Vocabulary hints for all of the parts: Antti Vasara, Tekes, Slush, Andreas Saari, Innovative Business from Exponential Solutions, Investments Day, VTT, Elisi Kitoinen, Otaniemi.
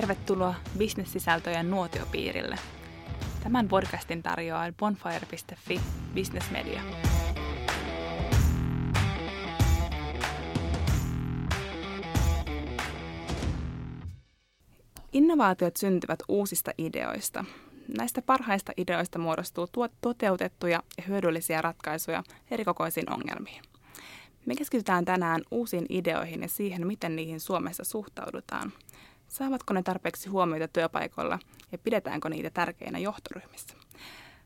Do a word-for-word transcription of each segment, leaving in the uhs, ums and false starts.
Tervetuloa bisnessisältöjen nuotiopiirille. Tämän podcastin tarjoaa Bonfire piste fi bisnesmedia. Innovaatiot syntyvät uusista ideoista. Näistä parhaista ideoista muodostuu toteutettuja ja hyödyllisiä ratkaisuja erikokoisiin ongelmiin. Me keskitytään tänään uusiin ideoihin ja siihen, miten niihin Suomessa suhtaudutaan. Saavatko ne tarpeeksi huomiota työpaikoilla ja pidetäänkö niitä tärkeinä johtoryhmissä?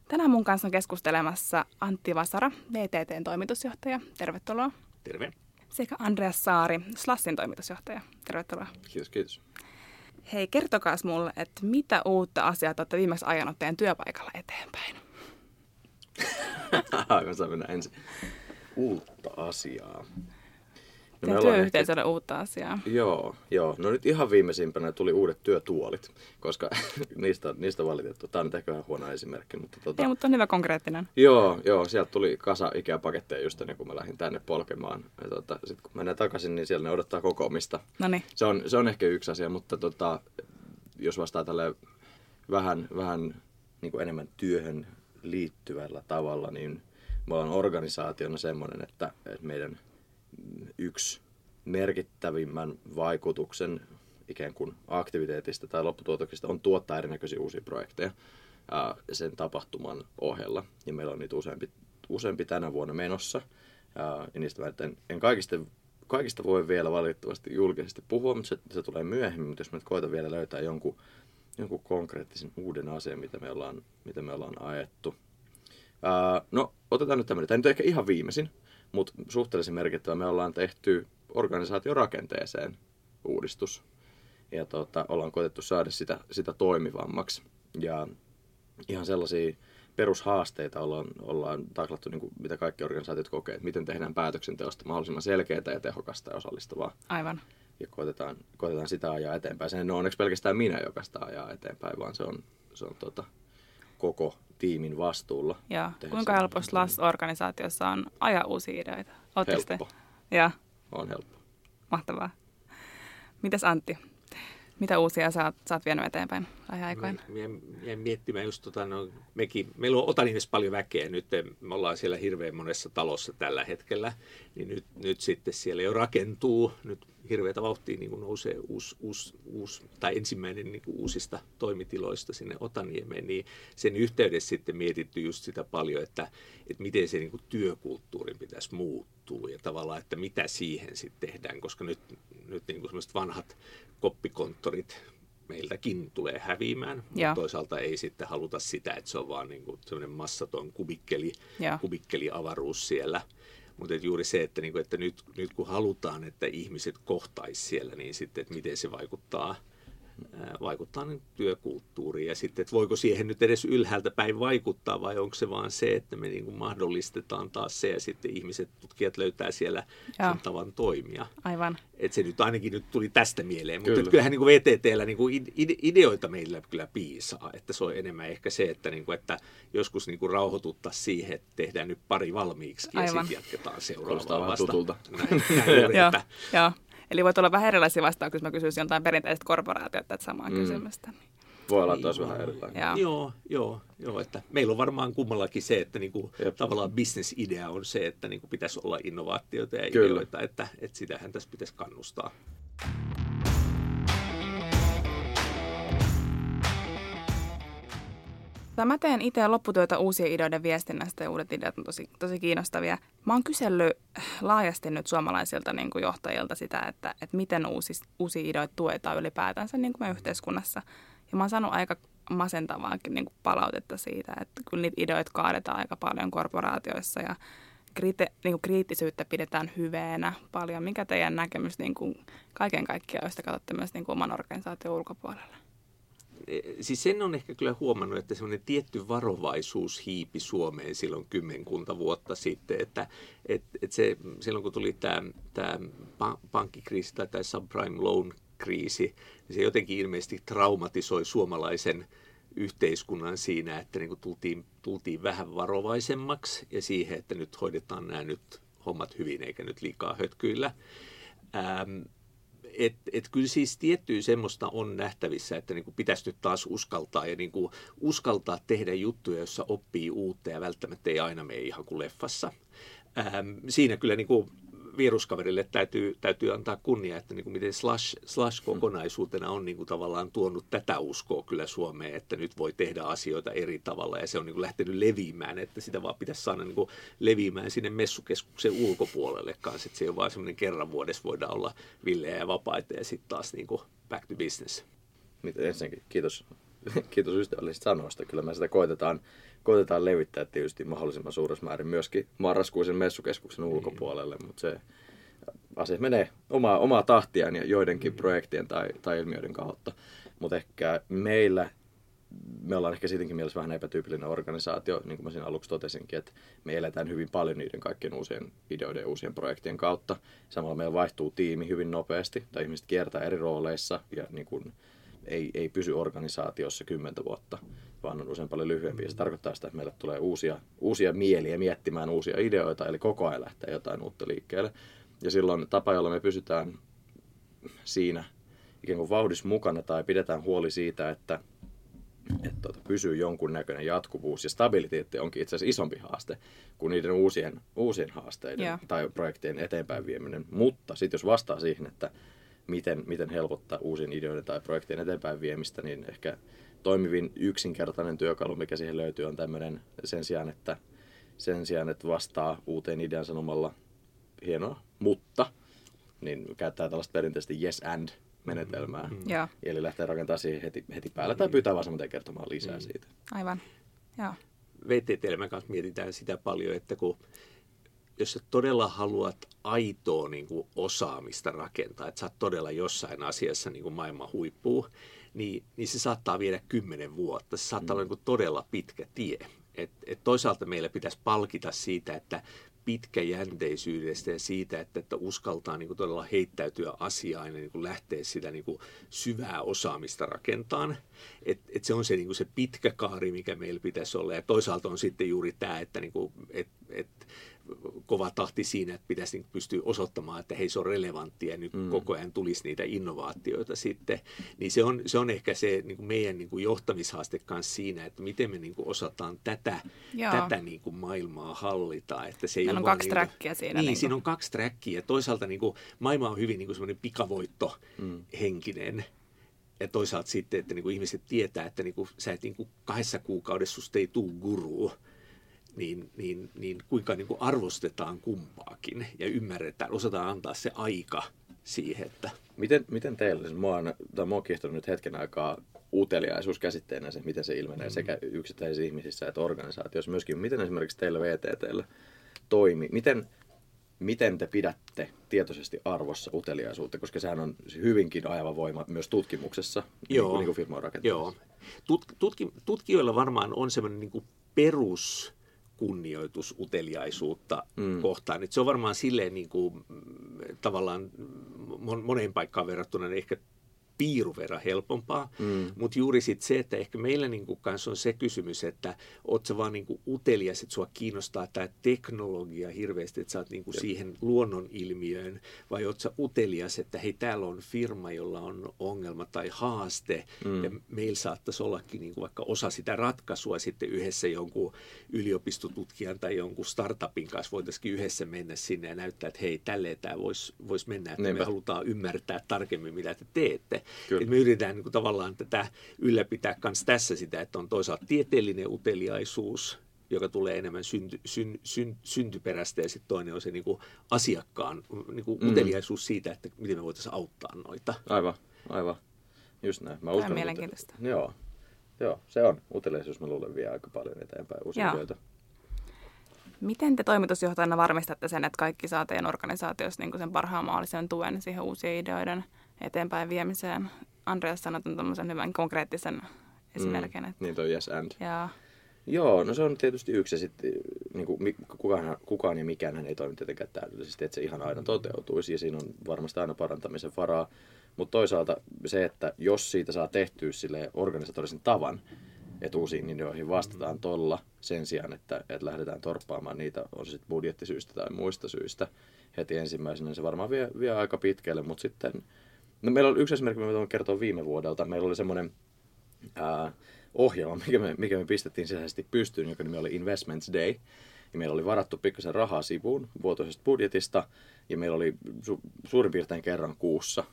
Tänään mun kanssa on keskustelemassa Antti Vasara, V T T:n toimitusjohtaja. Tervetuloa. Terve. Sekä Andreas Saari, Slushin toimitusjohtaja. Tervetuloa. Kiitos, kiitos. Hei, kertokaa mulle, että mitä uutta asiaa te olette viimeksi ajanut teidän työpaikalla eteenpäin? Aivan saa mennä ensin. Uutta asiaa. No me työyhteisölle ehkä... uutta asiaa. Joo, joo. No nyt ihan viimeisimpänä tuli uudet työtuolit, koska niistä, niistä valitettu. Tämä on nyt ehkä vähän huono esimerkki. Mutta tota... Ei, mutta on hyvä konkreettinen. Joo, joo. Sieltä tuli kasa ikäpaketteja just ennen kuin mä lähdin tänne polkemaan. Tota, sitten kun mennään takaisin, niin siellä ne odottaa kokoamista. Noniin. Se on, se on ehkä yksi asia, mutta tota, jos vastaa tälle vähän, vähän niin kuin enemmän työhön liittyvällä tavalla, niin me ollaan organisaationa semmoinen, että, että meidän... yksi merkittävimmän vaikutuksen ikään kuin aktiviteetista tai lopputuotoksista on tuottaa erinäköisiä uusia projekteja ää, sen tapahtuman ohella. Ja meillä on niitä useampi, useampi tänä vuonna menossa. Ää, ja niistä mä en, en kaikista, kaikista voi vielä valitettavasti julkisesti puhua, mutta se, se tulee myöhemmin. Mutta jos mä nyt koitan vielä löytää jonkun, jonkun konkreettisen uuden asian, mitä me ollaan, mitä me ollaan ajettu. Ää, no, otetaan nyt tämmöinen. Tämä nyt on ehkä ihan viimeisin. Mutta suhteellisen merkittävä me ollaan tehty organisaatiorakenteeseen uudistus. Ja tota, ollaan koetettu saada sitä, sitä toimivammaksi. Ja ihan sellaisia perushaasteita ollaan, ollaan taklattu, niin kuin mitä kaikki organisaatiot kokee. Että miten tehdään päätöksenteosta mahdollisimman selkeää ja tehokasta ja osallistavaa. Aivan. Ja koetetaan, koetetaan sitä ajaa eteenpäin. Sehän on onneksi pelkästään minä, joka sitä ajaa eteenpäin, vaan se on, se on tota, koko... tiimin vastuulla. Ja kuinka helppo Slush-organisaatiossa on ajaa uusia ideoita? Ootteko helppo. Te? Ja. On helppo. Mahtavaa. Mitäs Antti? Mitä uusia sä oot, sä oot vienyt eteenpäin lähiaikoina? Jäin miettimään just tota, no, mekin, meillä on Otaniemessä paljon väkeä nyt, me ollaan siellä hirveän monessa talossa tällä hetkellä, niin nyt, nyt sitten siellä jo rakentuu, nyt hirveätä vauhtia niin kun nousee uusi, uusi, uusi, tai ensimmäinen niin kun uusista toimitiloista sinne Otaniemeen, niin sen yhteydessä sitten mietitty just sitä paljon, että, että miten se niin kun työkulttuurin pitäisi muuttua ja tavallaan, että mitä siihen sitten tehdään, koska nyt, nyt niin kun sellaiset vanhat koppikonttorit meiltäkin tulee häviämään, mutta toisaalta ei sitten haluta sitä, että se on vaan niin kuin sellainen massaton kubikkeli, kubikkeliavaruus siellä. Mutta juuri se, että, niin kuin, että nyt, nyt kun halutaan, että ihmiset kohtaisi siellä, niin sitten, että miten se vaikuttaa, ää, vaikuttaa niin työkulttuuriin ja sitten, että voiko siihen nyt edes ylhäältä päin vaikuttaa vai onko se vaan se, että me niin kuin mahdollistetaan taas se ja sitten ihmiset, tutkijat löytää siellä Joo. sen tavan toimia. Aivan. Että se nyt ainakin nyt tuli tästä mieleen, mutta kyllä. kyllähän niin kuin V T T:llä niin kuin ideoita meillä kyllä piisaa, että se on enemmän ehkä se, että, niin kuin, että joskus niin kuin rauhoituttaisiin siihen, että tehdään nyt pari valmiiksi ja sitten jatketaan seuraavaa vasta. Näin, näin Joo. Eli voi olla vähän erilaisia vastauksia, jos mä kysyisin jotain perinteistä korporaatiota samaan mm. kysymystä. Voi olla taas vähän erilainen. Joo, joo, joo, joo että meillä on varmaan kummallakin se, että niinku tavallaan bisnesidea on se, että niinku pitäisi olla innovaatioita ja Kyllä. ideoita, että, että sitähän tässä pitäisi kannustaa. Mä teen itse lopputyötä uusien ideoiden viestinnästä ja uudet ideat on tosi, tosi kiinnostavia. Mä oon kysellyt laajasti nyt suomalaisilta niin kuin johtajilta sitä, että, että miten uusi, uusia ideoita tuetaan ylipäätänsä niin kuin me yhteiskunnassa. Ja mä oon saanut aika masentavaakin niin kuin palautetta siitä, että kyllä niitä ideoita kaadetaan aika paljon korporaatioissa ja kriite, niin kuin kriittisyyttä pidetään hyveenä paljon. Mikä teidän näkemys niin kuin kaiken kaikkiaan, jos te katsotte myös niin kuin oman organisaation ulkopuolella? Siis sen on ehkä kyllä huomannut, että semmoinen tietty varovaisuus hiipi Suomeen silloin kymmenkunta vuotta sitten, että et, et se, silloin kun tuli tämä, tämä pankkikriisi tai tämä subprime loan kriisi, niin se jotenkin ilmeisesti traumatisoi suomalaisen yhteiskunnan siinä, että niin kuin tultiin, tultiin vähän varovaisemmaksi ja siihen, että nyt hoidetaan nämä nyt hommat hyvin eikä nyt liikaa hötkyillä. Ähm, et, et kyllä siis tiettyä semmoista on nähtävissä, että niin kuin pitäisi nyt taas uskaltaa ja niin kuin uskaltaa tehdä juttuja, jossa oppii uutta ja välttämättä ei aina mene ihan kuin leffassa. Ähm, siinä kyllä niin kuin vieruskaverille täytyy, täytyy antaa kunnia, että niin kuin miten Slush, Slush kokonaisuutena on niin kuin tavallaan tuonut tätä uskoa kyllä Suomeen, että nyt voi tehdä asioita eri tavalla ja se on niin kuin lähtenyt leviämään, että sitä vaan pitäisi saada niin kuin leviämään sinne messukeskuksen ulkopuolelle kanssa, että se on vaan semmoinen kerran vuodessa voidaan olla villeä ja vapaita ja sitten taas niin kuin back to business. Ensinnäkin kiitos, kiitos ystävällisistä sanoista, kyllä me sitä koitetaan. Koitetaan levittää tietysti mahdollisimman suuressa määrin myöskin marraskuisen messukeskuksen ulkopuolelle, mm. mutta se asia menee omaa, omaa tahtiaan ja joidenkin mm. projektien tai, tai ilmiöiden kautta. Mutta ehkä meillä, me ollaan ehkä siitäkin mielessä vähän epätyypillinen organisaatio, niin kuin mä siinä aluksi totesinkin, että me eletään hyvin paljon niiden kaikkien uusien ideoiden ja uusien projektien kautta. Samalla meillä vaihtuu tiimi hyvin nopeasti, tai ihmiset kiertää eri rooleissa ja niin kuin ei, ei pysy organisaatiossa kymmentä vuotta, vaan on usein paljon lyhyempiä. Se tarkoittaa sitä, että meille tulee uusia, uusia mieliä miettimään uusia ideoita, eli koko ajan lähtee jotain uutta liikkeelle. Ja silloin tapa, jolla me pysytään siinä ikään kuin vauhdissa mukana tai pidetään huoli siitä, että, että pysyy jonkunnäköinen jatkuvuus ja stabiliteetti onkin itse asiassa isompi haaste kuin niiden uusien, uusien haasteiden yeah. tai projektien eteenpäin vieminen. Mutta sitten jos vastaa siihen, että miten, miten helpottaa uusien ideoiden tai projektien eteenpäin viemistä, niin ehkä toimivin yksinkertainen työkalu, mikä siihen löytyy, on tämmöinen sen sijaan, että, sen sijaan, että vastaa uuteen idean sanomalla hienoa, mutta niin käyttää tällaista perinteistä yes and menetelmää. Mm-hmm. Yeah. Eli lähtee rakentamaan siihen heti, heti päälle tai pyytää vaan samoin kertomaan lisää mm-hmm. siitä. Aivan, joo. V T T:llä kanssa mietitään sitä paljon, että kun jos sä todella haluat aitoa niin kuin osaamista rakentaa, että sä oot todella jossain asiassa niin kuin maailman huippuu, niin, niin se saattaa viedä kymmenen vuotta. Se saattaa mm. olla niin kuin todella pitkä tie. Et, et toisaalta meillä pitäisi palkita siitä, että pitkäjänteisyydestä ja siitä, että, että uskaltaa niin kuin todella heittäytyä asiaan ja niin kuin lähteä sitä niin kuin syvää osaamista rakentaan. Et, et se on se, niin kuin se pitkä kaari, mikä meillä pitäisi olla. Ja toisaalta on sitten juuri tämä, että niin kuin, et, et, kova tahti siinä, että pitäisi pystyä osoittamaan, että hei, se on relevanttia ja nyt mm. koko ajan tulisi niitä innovaatioita sitten. Niin se on, se on ehkä se niin kuin meidän niin kuin johtamishaaste kanssa siinä, että miten me niin kuin osataan tätä, tätä niin kuin maailmaa hallita. Että se meillä on kaksi niin trackia siinä. Niin, niin siinä on kaksi trackia. Toisaalta niin kuin maailma on hyvin niin kuin semmoinen pikavoittohenkinen. Mm. Ja toisaalta sitten, että niin kuin ihmiset tietää, että niin kuin, sä et niin kuin kahdessa kuukaudessa susta ei tule guruu. Niin, niin, niin kuinka niin kuin arvostetaan kumpaakin ja ymmärretään, osataan antaa se aika siihen, että... Miten, miten teillä, siis minua on, on kiehtonut nyt hetken aikaa uteliaisuuskäsitteenä se, miten se ilmenee mm. sekä yksittäisissä ihmisissä että organisaatioissa myöskin. Miten esimerkiksi teillä V T T:llä toimii? Miten, miten te pidätte tietoisesti arvossa uteliaisuutta, koska sehän on hyvinkin ajava voima myös tutkimuksessa, joo, niin kuin, niin kuin firma on rakentamassa. Joo. Tutki, tutkijoilla varmaan on sellainen niin kuin perus... kunnioitus uteliaisuutta mm. kohtaan. Et se on varmaan silleen niin kuin, tavallaan moneen paikkaan verrattuna ehkä piirun verran helpompaa, mm. mutta juuri sit se, että ehkä meillä niin kuin kanssa on se kysymys, että oot sä vaan niin kuin utelias, että sua kiinnostaa tämä teknologia hirveästi, että sä oot niin kuin siihen luonnonilmiöön, vai oot sä utelias, että hei, täällä on firma, jolla on ongelma tai haaste, mm. ja meillä saattaisi ollakin niin kuin vaikka osa sitä ratkaisua sitten yhdessä jonkun yliopistotutkijan tai jonkun startupin kanssa voitaisiin yhdessä mennä sinne ja näyttää, että hei, tälleen tämä voisi vois mennä, että Niinpä. Me halutaan ymmärtää tarkemmin, mitä te teette. Me yritetään niin kuin, tavallaan tätä ylläpitää myös tässä sitä, että on toisaalta tieteellinen uteliaisuus, joka tulee enemmän synty, syn, syn, syntyperästä, ja sitten toinen on se niin kuin, asiakkaan niin kuin, mm. uteliaisuus siitä, että miten me voitaisiin auttaa noita. Aivan, aivan. Just näin. Mä uskon, tämä on mielenkiintoista. Että, joo, joo, se on. Uteliaisuus mä luulen vie aika paljon eteenpäin uusia työtä. Miten te toimitusjohtajana varmistatte sen, että kaikki saa teidän organisaatiossa niin kuin sen parhaan mahdollisen tuen siihen uusien ideoiden eteenpäin viemiseen? Andreas sanoi tuollaisen hyvän konkreettisen esimerkin. Mm, että... Niin toi yes and. Ja... Joo, no se on tietysti yksi. Sitten, niin kuin, kukaan, kukaan ja mikään ei toimi tietenkään täydellisesti, että se ihan aina toteutuisi ja siinä on varmasti aina parantamisen varaa. Mutta toisaalta se, että jos siitä saa tehtyä sille organisatorisen tavan, että uusiin ideoihin vastataan tolla sen sijaan, että, että lähdetään torppaamaan niitä, on se sitten budjettisyistä tai muista syistä. Heti ensimmäisenä se varmaan vie, vie aika pitkälle, mutta sitten No, meillä oli yksi esimerkki, mitä voin kertoa viime vuodelta. Meillä oli semmoinen äh, ohjelma, mikä me, mikä me pistettiin sisäisesti pystyyn, joka nimi oli Investments Day. Ja meillä oli varattu pikkasen rahaa sivuun vuotuisesta budjetista, ja meillä oli su- suurin piirtein kerran kuussa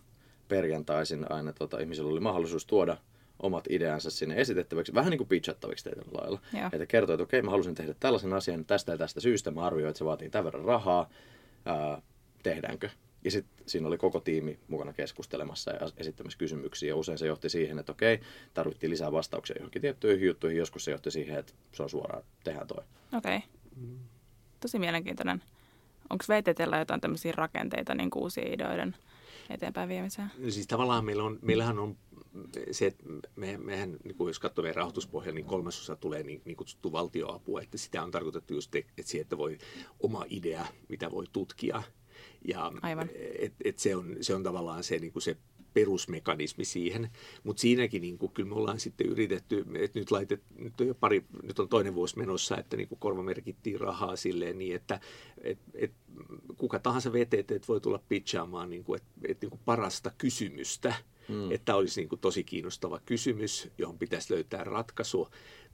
perjantaisin aina tota, ihmisillä oli mahdollisuus tuoda omat ideansa sinne esitettäväksi, vähän niin kuin pitchattaviksi teidän lailla. Ja. Että kertoo, että okei, mä halusin tehdä tällaisen asian tästä ja tästä syystä, mä arvioin, että se vaatii tämän verran rahaa, ää, tehdäänkö? Ja sitten siinä oli koko tiimi mukana keskustelemassa ja esittämässä kysymyksiä. Usein se johti siihen, että okei, tarvittiin lisää vastauksia johonkin tiettyihin juttuihin, joskus se johti siihen, että se on suoraan, tehdään toi. Okei. Tosi mielenkiintoinen. Onko V T T:llä jotain tämmöisiä rakenteita niin kuin uusien ideoiden eteenpäin viemiseen? Siis tavallaan meillä on, meillähän on se, että me, mehän, niin kuin jos katsoo meidän rahoituspohjaa, niin kolmasosa tulee niin, niin kutsuttu valtioapua, että sitä on tarkoitettu just että siihen, että voi oma idea, mitä voi tutkia. Ja et, et se, on, se on tavallaan se, niin kuin se perusmekanismi siihen, mutta siinäkin niin kuin, kyllä me ollaan sitten yritetty, että nyt, laitet, nyt, on, jo pari, nyt on toinen vuosi menossa, että niin kuin korvamerkittiin rahaa silleen niin, että et, et, kuka tahansa V T T voi tulla pitchaamaan niin kuin, et, et, niin kuin parasta kysymystä, mm. että olisi niin kuin tosi kiinnostava kysymys, johon pitäisi löytää ratkaisu.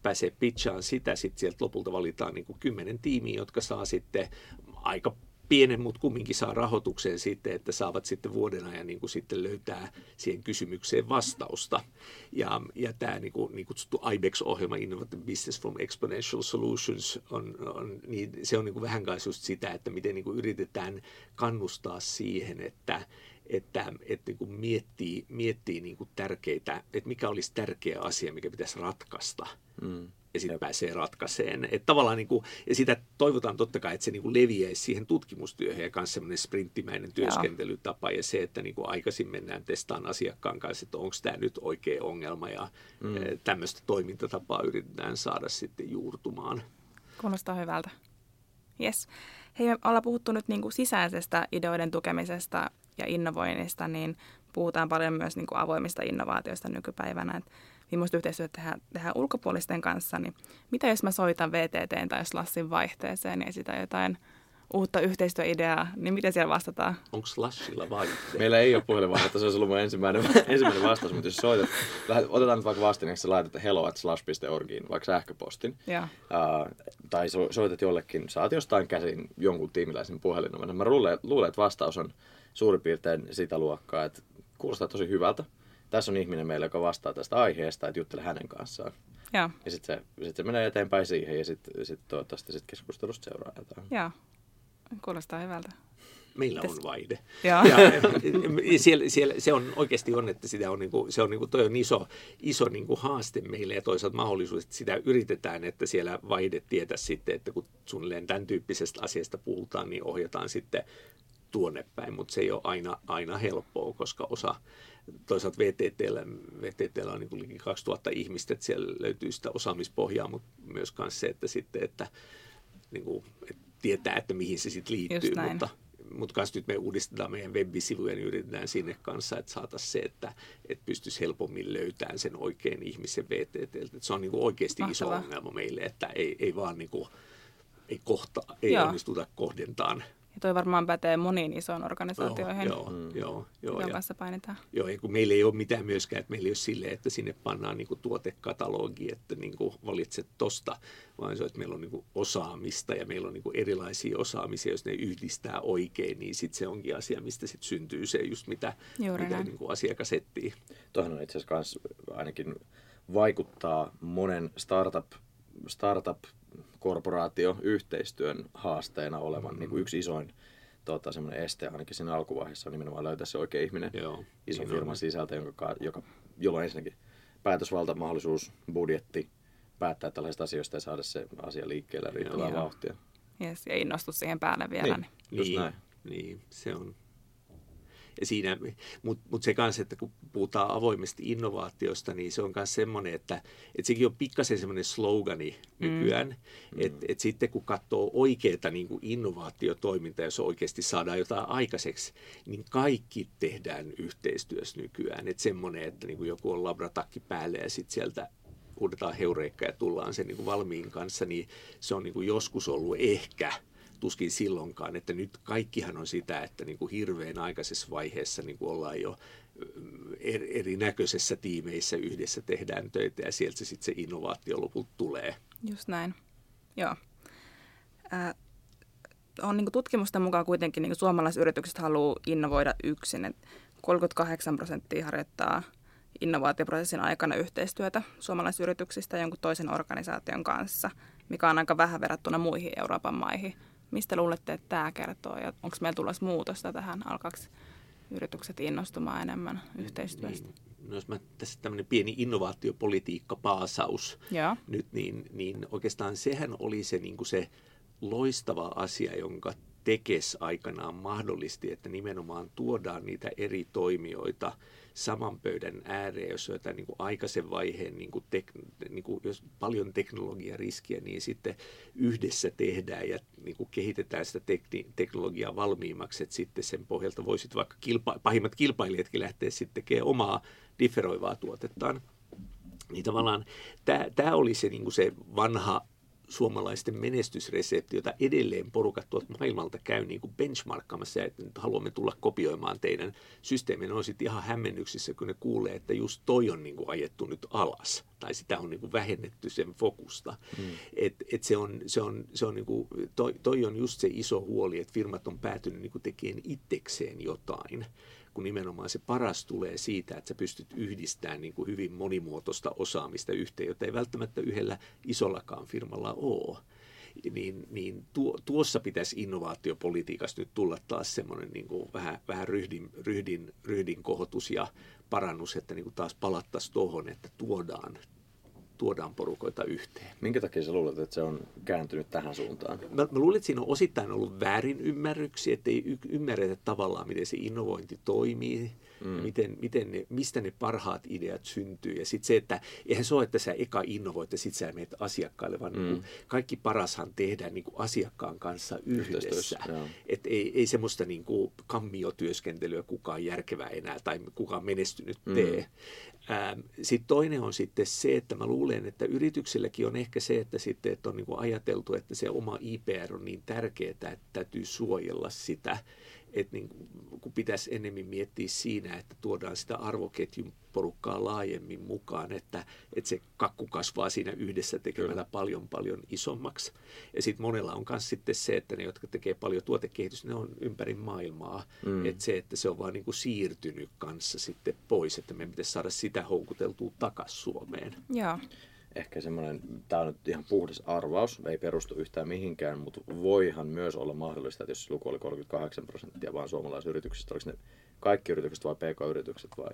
Pääsee pitchaan sitä, sitten sieltä lopulta valitaan niin kuin kymmenen tiimiä, jotka saa sitten aika pienen, mutta kumminkin saa rahoitukseen sitten, että saavat sitten vuoden ajan niin kuin sitten löytää siihen kysymykseen vastausta. Ja, ja tämä niin kuin, niin kutsuttu I B E X-ohjelma, Innovative Business from Exponential Solutions, on, on, niin se on niin kuin vähän kanssa just sitä, että miten niin kuin yritetään kannustaa siihen, että että, että niin kuin miettii, miettii niin kuin tärkeitä, että mikä olisi tärkeä asia, mikä pitäisi ratkaista. Mm. Ja sitten pääsee ratkaiseen. Että tavallaan niin kuin, ja sitä toivotaan totta kai, että se niin kuin leviäisi siihen tutkimustyöhön ja myös semmoinen sprinttimäinen työskentelytapa ja se, että niin kuin aikaisin mennään testaan asiakkaan kanssa, että onko tämä nyt oikea ongelma ja mm. tämmöistä toimintatapaa yritetään saada sitten juurtumaan. Kuulostaa hyvältä. Jes. Hei, me ollaan puhuttu nyt niin kuin sisäisestä ideoiden tukemisesta ja innovoinnista, niin puhutaan paljon myös niin kuin avoimista innovaatioista nykypäivänä. Et millaista yhteistyötä tehdään, tehdään ulkopuolisten kanssa, niin mitä jos mä soitan V T T:n tai Slushin vaihteeseen ja sitä jotain uutta yhteistyöideaa, niin miten siellä vastataan? Onko Slushilla vaihteen? Meillä ei ole puhelinvaihdetta, se olisi ollut mun ensimmäinen, ensimmäinen vastaus, mutta jos soitat, otetaan nyt vaikka vastineeksi, laitat hello at slush dot orgiin, vaikka sähköpostin, uh, tai soitat jollekin, saat jostain käsin jonkun tiimiläisen puhelinnumeron. Mä luulen, luulen, että vastaus on suurin piirtein sitä luokkaa, että kuulostaa tosi hyvältä. Tässä on ihminen meillä, joka vastaa tästä aiheesta, että juttele hänen kanssaan. Ja, ja sitten se, sit se menee eteenpäin siihen ja sitten sit toivottavasti sit keskustelusta seuraa jotain. Joo, kuulostaa hyvältä. Meillä on vaihde. Ja. Ja, siellä, siellä, se on oikeasti on, että sitä on, niinku, se on, niinku, toi on iso, iso niinku haaste meille ja toisaalta mahdollisuus, että sitä yritetään, että siellä vaihde tietäisi sitten, että kun suunnilleen tämän tyyppisestä asiasta puhutaan, niin ohjataan sitten tuonne päin, mutta se ei ole aina, aina helppoa, koska osa toisaalta VTTllä, VTTllä on niin liki kaksituhatta ihmistä, että siellä löytyy sitä osaamispohjaa, mutta myös se, että, sitten, että, niin kuin, että tietää, että mihin se sitten liittyy. Mutta, mutta kanssa nyt me uudistetaan meidän web-sivuja, niin yritetään sinne kanssa, että saataisiin se, että, että pystyisi helpommin löytämään sen oikean ihmisen V T T:ltä. Se on niin kuin oikeasti mahtavaa. Iso ongelma meille, että ei, ei vaan niin kuin, ei, kohta, ei onnistuta kohdentamaan. Ja toi varmaan pätee moniin isoon organisaatioihin, joo, joo, joo, joiden kanssa painitaan. Joo, kun meillä ei ole mitään myöskään, että meillä ei ole silleen, että sinne pannaan niinku tuotekatalogi, että niinku valitset tosta, vaan se on, että meillä on niinku osaamista ja meillä on niinku erilaisia osaamisia, jos ne yhdistää oikein, niin sitten se onkin asia, mistä sitten syntyy se just mitä, mitä niinku asiakas etsii. Tuohan on itse asiassa kans ainakin vaikuttaa monen startup, startup korporaatioyhteistyön haasteena olevan mm-hmm. niin kuin yksi isoin tota, semmoinen este ainakin siinä alkuvaiheessa on nimenomaan löytää se oikea ihminen Joo, ison firman on. sisältä, jonka, joka, jolla on ensinnäkin päätösvalta, mahdollisuus, budjetti päättää tällaisista asioista ja saada se asia liikkeelle riittävää vauhtia. Yes, ja innostu siihen päälle vielä. Niin, niin. Just näin. Niin, se on. Mutta mut se kanssa, että kun puhutaan avoimesti innovaatiosta, niin se on myös semmoinen, että et sekin on pikkasen semmoinen slogani nykyään, mm. että et sitten kun katsoo oikeaa niin innovaatiotoimintaa, jos oikeasti saadaan jotain aikaiseksi, niin kaikki tehdään yhteistyössä nykyään. Että semmoinen, että niin joku on labratakki päälle ja sitten sieltä huudetaan heureikkaa ja tullaan sen niin valmiin kanssa, niin se on niin joskus ollut ehkä. Tuskin silloinkaan, että nyt kaikkihan on sitä, että niin kuin hirveän aikaisessa vaiheessa niin kuin ollaan jo erinäköisissä tiimeissä yhdessä tehdään töitä ja sieltä sitten se innovaatio lopulta tulee. Just näin, joo. Äh, on niin kuin tutkimusten mukaan kuitenkin niin kuin suomalaisyritykset haluaa innovoida yksin. Et kolmekymmentäkahdeksan prosenttia harjoittaa innovaatioprosessin aikana yhteistyötä suomalaisyrityksistä jonkun toisen organisaation kanssa, mikä on aika vähän verrattuna muihin Euroopan maihin. Mistä luulette, että tämä kertoo ja onko meillä tulossa muutosta tähän? Alkaako yritykset innostumaan enemmän yhteistyöstä? Niin, no jos mä tässä tämmöinen pieni innovaatiopolitiikka-paasaus Joo. nyt, niin, niin oikeastaan sehän oli se, niin kuin se loistava asia, jonka Tekes aikanaan mahdollisti, että nimenomaan tuodaan niitä eri toimijoita saman pöydän ääreen, jos jotain niin kuin aikaisen vaiheen, niin kuin tek, niin kuin, jos paljon teknologiariskiä, niin sitten yhdessä tehdään ja niin kuin kehitetään sitä tekni, teknologiaa valmiimmaksi, että sitten sen pohjalta voisit vaikka kilpa, pahimmat kilpailijatkin lähteä sitten tekemään omaa differoivaa tuotettaan. Niin tavallaan tämä oli se, niin kuin se vanha suomalaisten menestysresepti, jota edelleen porukat tuolta maailmalta käy niin kuin benchmarkkaamassa, että nyt haluamme tulla kopioimaan teidän systeemin. On sitten ihan hämmennyksissä, kun ne kuulee, että just toi on niin kuin ajettu nyt alas, tai sitä on niin kuin vähennetty sen fokusta. Mm. Et, et se on, se on, se on niin kuin, toi, toi on just se iso huoli, että firmat on päätynyt niin kuin tekemään itsekseen jotain, kun nimenomaan se paras tulee siitä, että sä pystyt yhdistämään niin kuin hyvin monimuotoista osaamista yhteen, jota ei välttämättä yhdellä isollakaan firmalla ole. Niin, niin tuo, tuossa pitäisi innovaatiopolitiikassa nyt tulla taas semmoinen niin kuin vähän, vähän ryhdin, ryhdin, ryhdin kohotus ja parannus, että niin kuin taas palattaisiin tuohon, että tuodaan. tuodaan porukoita yhteen. Minkä takia sä luulet, että se on kääntynyt tähän suuntaan? Mä, mä luulen, että siinä on osittain ollut väärinymmärryksiä, että ei y- ymmärretä tavallaan, miten se innovointi toimii, mm. ja miten, miten ne, mistä ne parhaat ideat syntyy. Ja sitten se, että eihän se ole, että sä eka innovoit ja sit sä menet asiakkaille, vaan mm. niin kaikki parashan tehdään niin kuin asiakkaan kanssa yhdessä. Että ei, ei semmoista niin kuin kammiotyöskentelyä kukaan järkevää enää tai kukaan menestynyt mm. tee. Sitten toinen on sitten se, että mä luulen, että yrityksilläkin on ehkä se, että, sitten, että on niin kuin ajateltu, että se oma I P R on niin tärkeää, että täytyy suojella sitä, että niin kun pitäisi enemmän miettiä siinä, että tuodaan sitä arvoketjun porukkaa laajemmin mukaan, että, että se kakku kasvaa siinä yhdessä tekemällä paljon paljon isommaksi. Ja sitten monella on myös sitten se, että ne, jotka tekee paljon tuotekehitystä, ne on ympäri maailmaa. Mm. Että se, että se on vaan niin kuin siirtynyt kanssa sitten pois, että meidän pitäisi saada sitä houkuteltua takaisin Suomeen. Joo. Ehkä semmoinen, tämä on nyt ihan puhdas arvaus, ei perustu yhtään mihinkään, mutta voihan myös olla mahdollista, että jos luku oli kolmekymmentäkahdeksan prosenttia vaan suomalaisyrityksistä, oliko ne kaikki yritykset vai pk-yritykset vai?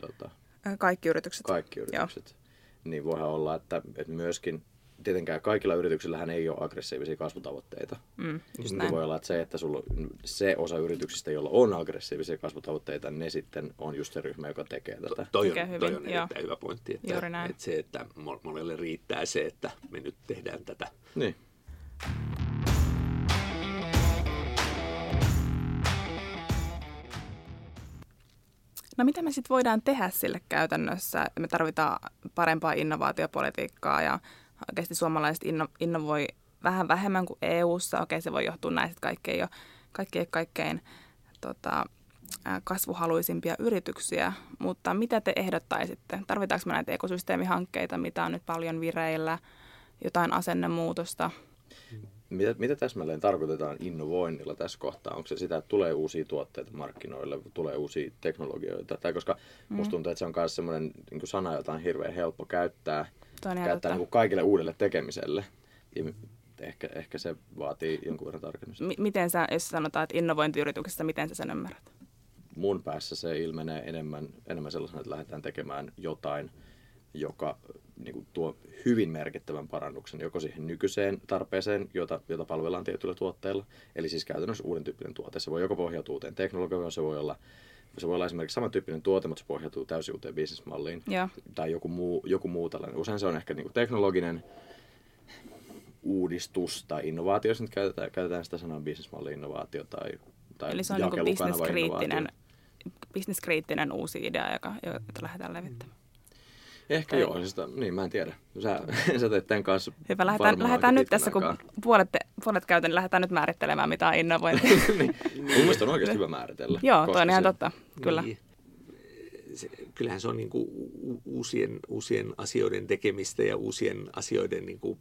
Tuota, kaikki yritykset. Kaikki yritykset. Joo. Niin voihan olla, että, että myöskin, tietenkään kaikilla yrityksillähän ei ole aggressiivisia kasvutavoitteita. Mm, niin voi olla, että se, että sulla se osa yrityksistä, jolla on aggressiivisia kasvutavoitteita, ne sitten on just se ryhmä, joka tekee tätä. To, toi, on, hyvin, toi on erittäin joo. hyvä pointti, että, että se, että monelle riittää se, että me nyt tehdään tätä. Niin. No mitä me sitten voidaan tehdä sille käytännössä? Me tarvitaan parempaa innovaatiopolitiikkaa ja oikeasti suomalaiset inno, innovoi vähän vähemmän kuin E U:ssa. Okei, se voi johtua näistä, kaikki ei ole kaikkein, kaikkein tota, kasvuhaluisimpia yrityksiä. Mutta mitä te ehdottaisitte? Tarvitaanko me näitä ekosysteemihankkeita, mitä on nyt paljon vireillä? Jotain asennemuutosta? Mitä, mitä täsmälleen tarkoitetaan innovoinnilla tässä kohtaa? Onko se sitä, että tulee uusia tuotteita markkinoille, tulee uusia teknologioita? Tai koska mm. musta tuntuu, että se on myös sellainen niin kuin sana, jota on hirveän helppo käyttää. Käyttää niin kuin kaikille uudelle tekemiselle. Ja ehkä, ehkä se vaatii jonkun verran tarkennusta. M- miten sä, jos sanotaan, että innovointiyrityksessä, miten sä sen ymmärrät? Mun päässä se ilmenee enemmän, enemmän sellaisena, että lähdetään tekemään jotain, joka niin kuin tuo hyvin merkittävän parannuksen joko siihen nykyiseen tarpeeseen, jota, jota palvellaan tietyillä tuotteilla. Eli siis käytännössä uuden tyyppinen tuote. Se voi joko pohjautua uuteen teknologiaan, se voi olla... Se voi olla esimerkiksi samantyyppinen tuote, mutta se pohjautuu täysin uuteen bisnesmalliin. Joo. Tai joku muu, joku muu tällainen. Usein se on ehkä niinku teknologinen uudistus tai innovaatio, jos nyt käytetään, käytetään sitä sanaa bisnesmalli-innovaatio tai, tai eli se on niinku bisneskriittinen, bisneskriittinen uusi idea, joka, jota lähdetään levittämään. Ehkä tai... joo, sitä, niin mä en tiedä. Sä, sä teet tämän kanssa hyvä, lähdetään, lähdetään nyt tässä, aikaa. Kun puolet, puolet käytän, niin lähdetään nyt määrittelemään, mitä on innovointi. Mun mielestä on oikeasti hyvä määritellä. Joo, toi on ihan totta, kyllä. Niin. se, kyllähän se on niin kuin uusien, uusien asioiden tekemistä ja uusien asioiden niin kuin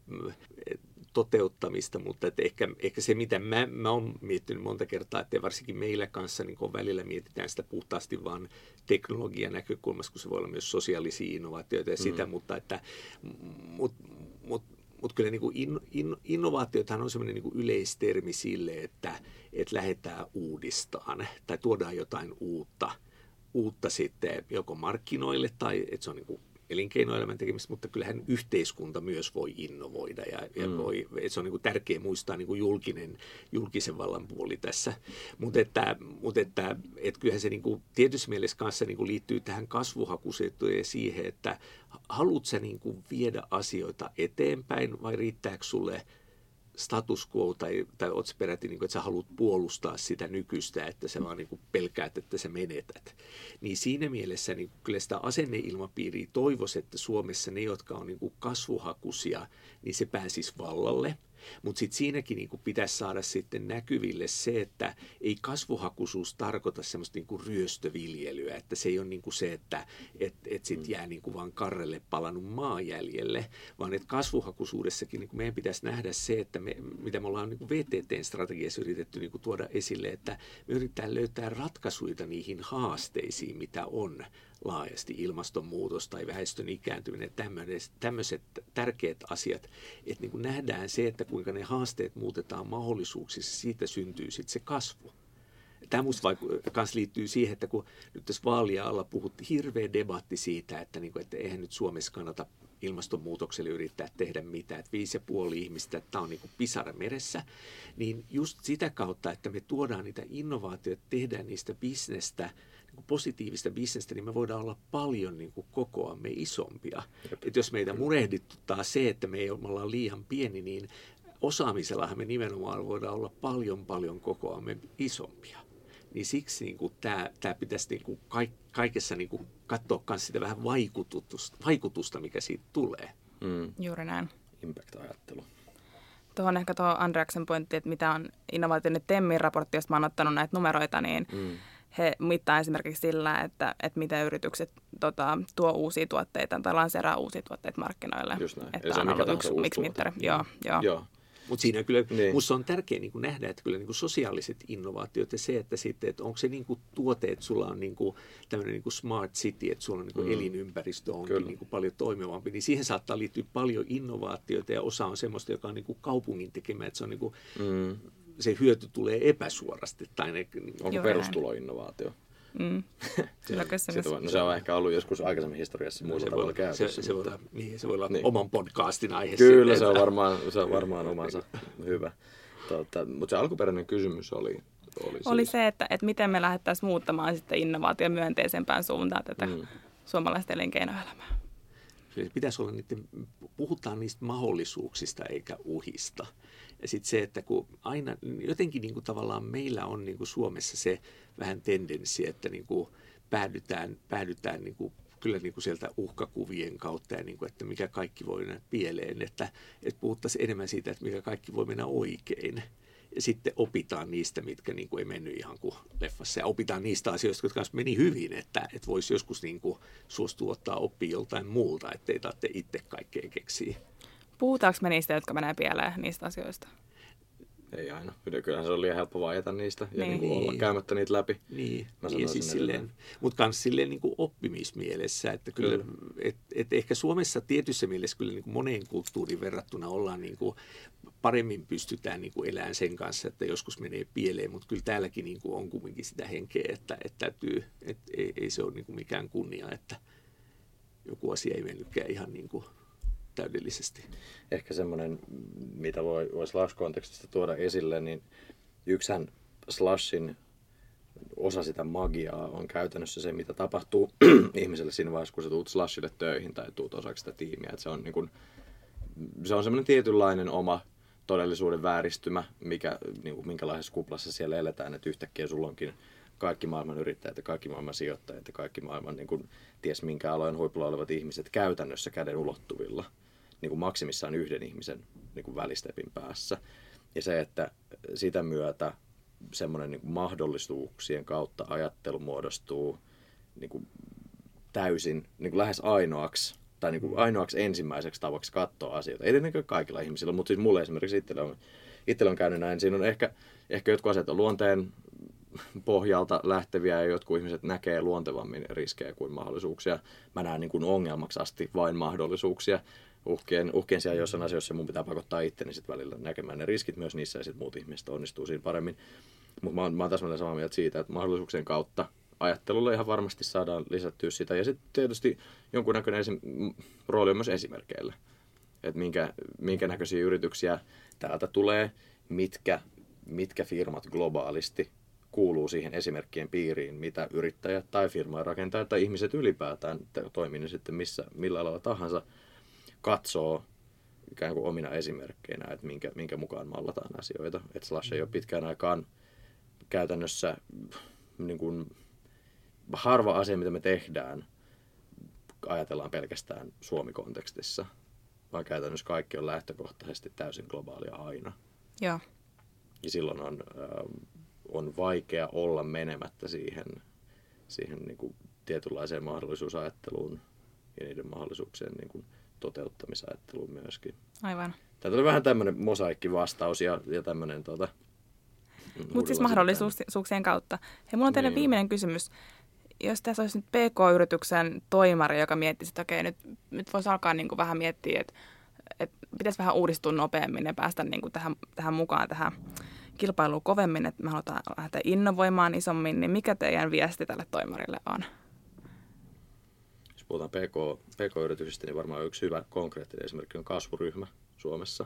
toteuttamista, mutta että ehkä, ehkä se, mitä mä, mä oon miettinyt monta kertaa, että varsinkin meillä kanssa niin kun välillä mietitään sitä puhtaasti vaan teknologian näkökulmasta, kun se voi olla myös sosiaalisia innovaatioita ja sitä, mm. mutta että, mut, mut, mut kyllä niin kuin in, in, innovaatiothan on semmoinen niin kuin yleistermi sille, että et lähdetään uudistaan tai tuodaan jotain uutta, uutta sitten joko markkinoille tai että se on niin kuin elinkeinoelämän tekemistä, mutta kyllähän yhteiskunta myös voi innovoida ja, ja mm. voi, se on niin kuin tärkeää muistaa niin kuin julkinen, julkisen vallan puoli tässä, mutta että, mut että et kyllähän se niin kuin tietyssä mielessä kanssa niin kuin liittyy tähän kasvuhakuseettuun ja siihen, että haluatko sä niin kuin viedä asioita eteenpäin vai riittääkö sulle status quo tai, tai oletko peräti, niin kuin, että sä haluat puolustaa sitä nykyistä, että sä vaan niin kuin pelkäät, että sä menetät. Niin siinä mielessä niin kyllä sitä asenneilmapiiriä toivoisi, että Suomessa ne, jotka on niin kuin kasvuhakuisia, niin se pääsisi vallalle. Mutta sitten siinäkin niin kuin pitäisi saada sitten näkyville se, että ei kasvuhakuisuus tarkoita semmoista niin kuin ryöstöviljelyä, että se ei ole niin kuin se, että et, et sitten jää niin kuin vaan karrelle palannut maanjäljelle, vaan että kasvuhakuisuudessakin niin kuin meidän pitäisi nähdä se, että me, mitä me ollaan niin kuin V T T-strategiassa yritetty niin kuin tuoda esille, että me yritetään löytää ratkaisuja niihin haasteisiin, mitä on laajasti, ilmastonmuutos tai väestön ikääntyminen, tämmöiset tärkeät asiat, että niin kuin nähdään se, että kuinka ne haasteet muutetaan mahdollisuuksissa, siitä syntyy sitten se kasvu. Tämä minusta myös liittyy siihen, että kun nyt tässä vaalia alla puhuttiin, hirveä debatti siitä, että, niin kuin, että eihän nyt Suomessa kannata ilmastonmuutokselle yrittää tehdä mitään, että viisi ja puoli ihmistä, että tämä on niin kuin pisara meressä, niin just sitä kautta, että me tuodaan niitä innovaatioita, tehdään niistä bisnestä, positiivista bisnestä, niin me voidaan olla paljon niin kuin kokoamme isompia. Et jos meitä murehdituttaa se, että me, ei, me ollaan liian pieni, niin osaamisellahan me nimenomaan voidaan olla paljon paljon kokoamme isompia. Niin siksi niin kuin tämä, tämä pitäisi niin kuin kaikessa niin kuin katsoa myös sitä vähän vaikutusta, vaikutusta, mikä siitä tulee. Mm. Juuri näin. Impact-ajattelu. Tuohon ehkä tuohon Andreaksen pointtiin, että mitä on innovaatioiden Temmin raportti, josta mä oon ottanut näitä numeroita, niin mm. he mittaa esimerkiksi sillä, että, että miten yritykset tota, tuo uusia tuotteita tai lanseeraa uusia tuotteita markkinoille. Just näin. Että on ollut yksi miksi mittari. Joo, joo. joo. Mutta siinä kyllä, niin. Musta on tärkeää niin nähdä, että kyllä niin sosiaaliset innovaatiot ja se, että, sitten, että onko se niin tuote, että sulla on niin tämmöinen niin smart city, että sulla on niin mm. elinympäristö onkin niin paljon toimivampi, niin siihen saattaa liittyä paljon innovaatioita ja osa on semmoista, joka on niin kaupungin tekemä, että se on niin kuin, mm. se hyöty tulee epäsuorasti. Tai ne, onko perustuloinnovaatio? Mm. Kyllä no, se on ehkä ollut joskus aikaisemmin historiassa muulla tavalla käytössä. Se, mutta... se voi olla, niin, se voi olla niin. Oman podcastin aihe. Kyllä, se on varmaan, se on varmaan omansa hyvä. Tuota, mutta se alkuperäinen kysymys oli... Oli, oli se, että, että miten me lähdettäisiin muuttamaan sitten innovaation myönteisempään suuntaan tätä mm. suomalaista elinkeinoelämää. Pitäisi olla niiden, puhutaan niistä mahdollisuuksista eikä uhista. Ja sitten se, että kun aina, jotenkin niin kuin tavallaan meillä on niin kuin Suomessa se vähän tendenssi, että niin kuin päädytään, päädytään niin kuin, kyllä niin kuin sieltä uhkakuvien kautta, ja niin kuin, että mikä kaikki voi mennä pieleen, että, että puhuttaisiin enemmän siitä, että mikä kaikki voi mennä oikein. Ja sitten opitaan niistä, mitkä niin kuin ei mennyt ihan kuin leffassa. Ja opitaan niistä asioista, jotka meni hyvin, että, että voisi joskus niin kuin suostua ottaa oppia joltain muulta, ettei tarvitse itse kaikkea keksiä. Puhutaanko me niistä, jotka menee pieleen niistä asioista? Ei aina. Kyllähän se on liian helppo vaieta niistä ja niin. Niin olla käymättä niitä läpi. Niin, niin siis silleen, mutta myös silleen niin kuin oppimismielessä. Että kyllä, kyllä. Et, et ehkä Suomessa tietyssä mielessä kyllä niin kuin moneen kulttuuriin verrattuna ollaan niin kuin paremmin pystytään niin kuin elämään sen kanssa, että joskus menee pieleen, mutta kyllä täälläkin niin kuin on kuitenkin sitä henkeä, että, että, täytyy, että ei, ei se ole niin kuin mikään kunnia, että joku asia ei mennytkään ihan niin kuin täydellisesti. Ehkä semmoinen, mitä voi, voi Slush-kontekstista tuoda esille, niin yksihän Slushin osa sitä magiaa on käytännössä se, mitä tapahtuu ihmiselle siinä vaiheessa, kun sä tuut Slushille töihin tai tuut osaksi sitä tiimiä. Et se on niin kun, se on semmoinen tietynlainen oma todellisuuden vääristymä, mikä, niin kun, minkälaisessa kuplassa siellä eletään, että yhtäkkiä sulla onkin kaikki maailman yrittäjät ja kaikki maailman sijoittajat ja kaikki maailman niin kuin, ties minkä alojen huipulla olevat ihmiset käytännössä käden ulottuvilla, niin kuin maksimissaan yhden ihmisen niin kuin välistepin päässä. Ja se, että sitä myötä semmoinen niin kuin mahdollisuuksien kautta ajattelu muodostuu niin kuin täysin niin kuin lähes ainoaksi tai niin kuin ainoaksi ensimmäiseksi tavaksi katsoa asioita. Ei tietenkään kaikilla ihmisillä, mutta siis mulle esimerkiksi itsellä on, itsellä on käynyt näin. Siinä on ehkä, ehkä jotkut asiat on luonteen pohjalta lähteviä ja jotkut ihmiset näkee luontevammin riskejä kuin mahdollisuuksia. Mä näen niin kuin ongelmaksi asti vain mahdollisuuksia. Uhkien, uhkien sijaan jossain asioissa mun pitää pakottaa itteni sit välillä näkemään ne riskit myös niissä ja sit muut ihmiset onnistuu siinä paremmin. Mutta mä, mä oon täsmälleen samaa mieltä siitä, että mahdollisuuksien kautta ajattelulla ihan varmasti saadaan lisättyä sitä. Ja sitten tietysti jonkunnäköinen esim- rooli on myös esimerkkeillä. Että minkä, minkä näköisiä yrityksiä täältä tulee, mitkä, mitkä firmat globaalisti kuuluu siihen esimerkkien piiriin, mitä yrittäjät tai firmaa rakentaa tai ihmiset ylipäätään toimii niin sitten missä, millä alalla tahansa, katsoo ikään kuin omina esimerkkeinä, että minkä, minkä mukaan mallataan asioita. Että Slush ei ole pitkään aikaan käytännössä niin kuin, harva asia, mitä me tehdään, ajatellaan pelkästään Suomi-kontekstissa, vaan käytännössä kaikki on lähtökohtaisesti täysin globaalia aina. Joo. Ja silloin on, on vaikea olla menemättä siihen, siihen niin kuin tietynlaiseen mahdollisuusajatteluun ja niiden mahdollisuuksien niin kuin toteuttamisajatteluun myöskin. Aivan. Tämä oli vähän tämmöinen mosaikkivastaus ja, ja tämmöinen... Tuota, mutta siis mahdollisuuksien kautta. Hei, mulla on teille niin. viimeinen kysymys. Jos tässä olisi nyt P K-yrityksen toimari, joka miettisi, että okei, nyt, nyt voisi alkaa niin kuin vähän miettiä, että, että pitäisi vähän uudistua nopeammin ja päästä niin kuin tähän, tähän mukaan, tähän kilpailuun kovemmin, että me halutaan lähteä innovoimaan isommin, niin mikä teidän viesti tälle toimarille on? Jos puhutaan P K-yrityksistä, niin varmaan yksi hyvä konkreettinen esimerkki on kasvuryhmä Suomessa.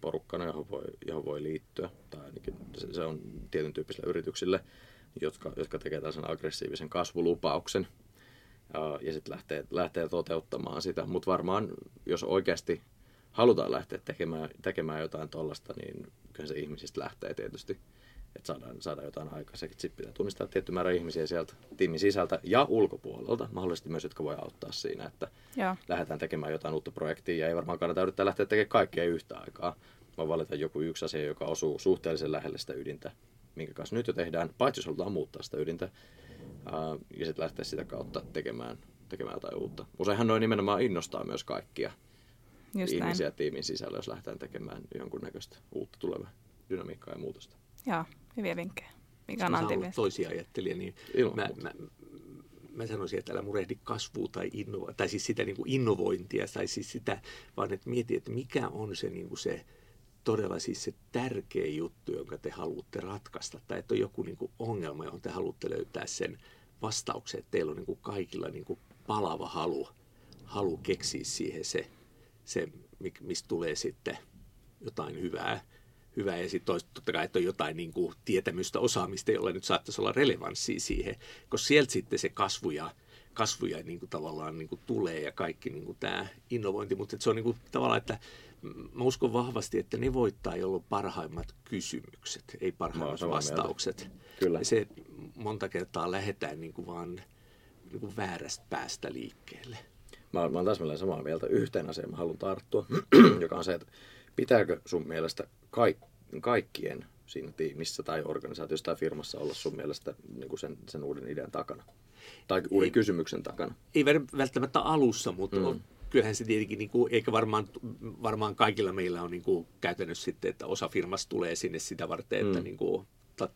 Porukkana, johon voi, johon voi liittyä, tai ainakin se on tietyn tyyppisille yrityksille, jotka, jotka tekevät tällaisen aggressiivisen kasvulupauksen ja sitten lähtee, lähtee toteuttamaan sitä. Mutta varmaan, jos oikeasti halutaan lähteä tekemään, tekemään jotain tuollaista, niin kyllä se ihmisistä lähtee tietysti, että saadaan, saadaan jotain aikaiseksi. Sitten pitää tunnistaa tietty määrä ihmisiä sieltä tiimin sisältä ja ulkopuolelta, mahdollisesti myös, jotka voi auttaa siinä, että Joo. lähdetään tekemään jotain uutta projektia ja ei varmaan kannata yrittää lähteä tekemään kaikkea yhtä aikaa, vaan valita joku yksi asia, joka osuu suhteellisen lähelle sitä ydintä, minkä kanssa nyt jo tehdään, paitsi jos halutaan muuttaa sitä ydintä ja sitten lähteä sitä kautta tekemään, tekemään jotain uutta. Useinhan noin nimenomaan innostaa myös kaikkia Just ihmisiä näin. Tiimin sisällä, jos lähdetään tekemään jonkunnäköistä uutta tulevaa dynamiikkaa ja muutosta. Joo, hyviä vinkkejä. Mikä on Antti viesti? Toisia ajattelija, niin mä, mä, mä sanoisin, että älä murehdi kasvua tai, innova- tai siis sitä niin kuin innovointia, tai siis sitä, vaan että mieti, että mikä on se, niin kuin se todella siis se tärkeä juttu, jonka te haluatte ratkaista, tai että on joku niin kuin ongelma, johon te haluatte löytää sen vastauksen, että teillä on niin kuin kaikilla niin kuin palava halu, halu keksiä siihen se, se mistä tulee sitten jotain hyvää. Hyvä, ja sitten totta kai, että on jotain niin kuin tietämystä, osaamista, jolla nyt saattaisi olla relevanssia siihen, koska sieltä sitten se kasvu ja, kasvu ja niin kuin tavallaan niin kuin tulee ja kaikki niin kuin tämä innovointi, mutta se on niin kuin tavallaan, että mä uskon vahvasti, että ne voittaa, jolla on parhaimmat kysymykset, ei parhaimmat vastaukset. Kyllä. Ja se monta kertaa lähdetään niin kuin vaan niin kuin väärästä päästä liikkeelle. Mä, mä oon täsmälleen samaa mieltä. Yhteen asiaan mä haluan tarttua, joka on se, että pitääkö sun mielestä kaikkien siinä tiimissä tai organisaatiossa tai firmassa olla sun mielestä niin kuin sen, sen uuden idean takana? Tai uuden ei, kysymyksen takana? Ei välttämättä alussa, mutta mm. on, kyllähän se tietenkin, niin kuin, eikä varmaan, varmaan kaikilla meillä on niin kuin, käytännössä sitten, että osa firmasta tulee sinne sitä varten, että mm. niin kuin,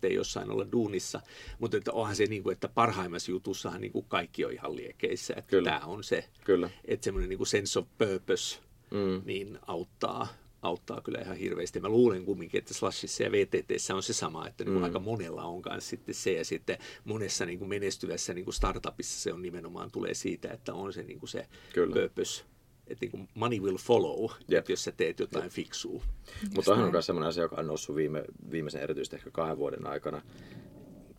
ei jossain olla duunissa. Mutta että onhan se, niin kuin, että parhaimmassa jutussahan niin kuin kaikki on ihan liekeissä. Että Kyllä. tämä on se, Kyllä. että semmoinen niin kuin sense of purpose mm. niin auttaa. auttaa kyllä ihan hirveästi. Mä luulen kumminkin, että Slushissa ja V T T:ssä on se sama, että niin mm. aika monella on kanssa sitten se, ja sitten monessa niin kuin menestyvässä niin kuin startupissa se on nimenomaan tulee siitä, että on se, niin kuin se purpose, että niin kuin money will follow, että jos sä teet jotain Jep. fiksua. Mutta onhan myös sellainen asia, joka on noussut viime, viimeisen erityisesti ehkä kahden vuoden aikana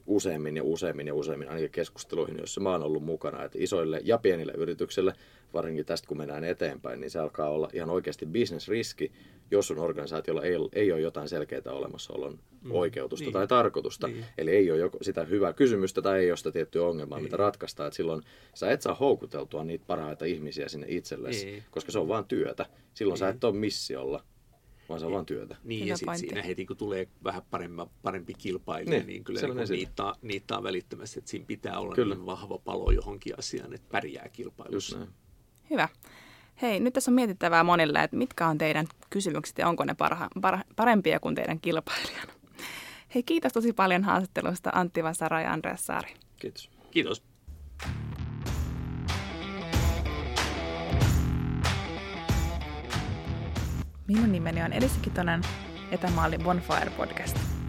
useammin ja useammin ja useammin ainakin keskusteluihin, joissa mä oon ollut mukana, että isoille ja pienille yrityksille, varsinkin tästä kun mennään eteenpäin, niin se alkaa olla ihan oikeasti businessriski, jos sun organisaatiolla ei, ei ole jotain selkeää olemassaolon mm. oikeutusta niin. tai tarkoitusta. Niin. Eli ei ole sitä hyvää kysymystä tai ei ole sitä tiettyä ongelmaa, niin. mitä ratkaistaan. Et silloin sä et saa houkuteltua niitä parhaita ihmisiä sinne itsellesi, niin. koska se on vaan työtä. Silloin niin. sä et ole missiolla. vaan se on vaan työtä. Niin, ja sitten siinä heti kun tulee vähän parempi, parempi kilpailija, niin, niin kyllä niin niittaa, niittaa välittömästi, että siinä pitää olla niin vahva palo johonkin asiaan, että pärjää kilpailussa. Hyvä. Hei, nyt tässä on mietittävää monille, että mitkä on teidän kysymykset ja onko ne parha, parha, parempia kuin teidän kilpailijan. Hei, kiitos tosi paljon haastattelusta Antti Vasara ja Andreas Saari. Kiitos. Kiitos. Minun nimeni on Elisi Kitoinen ja tämä oli Bonfire Podcast.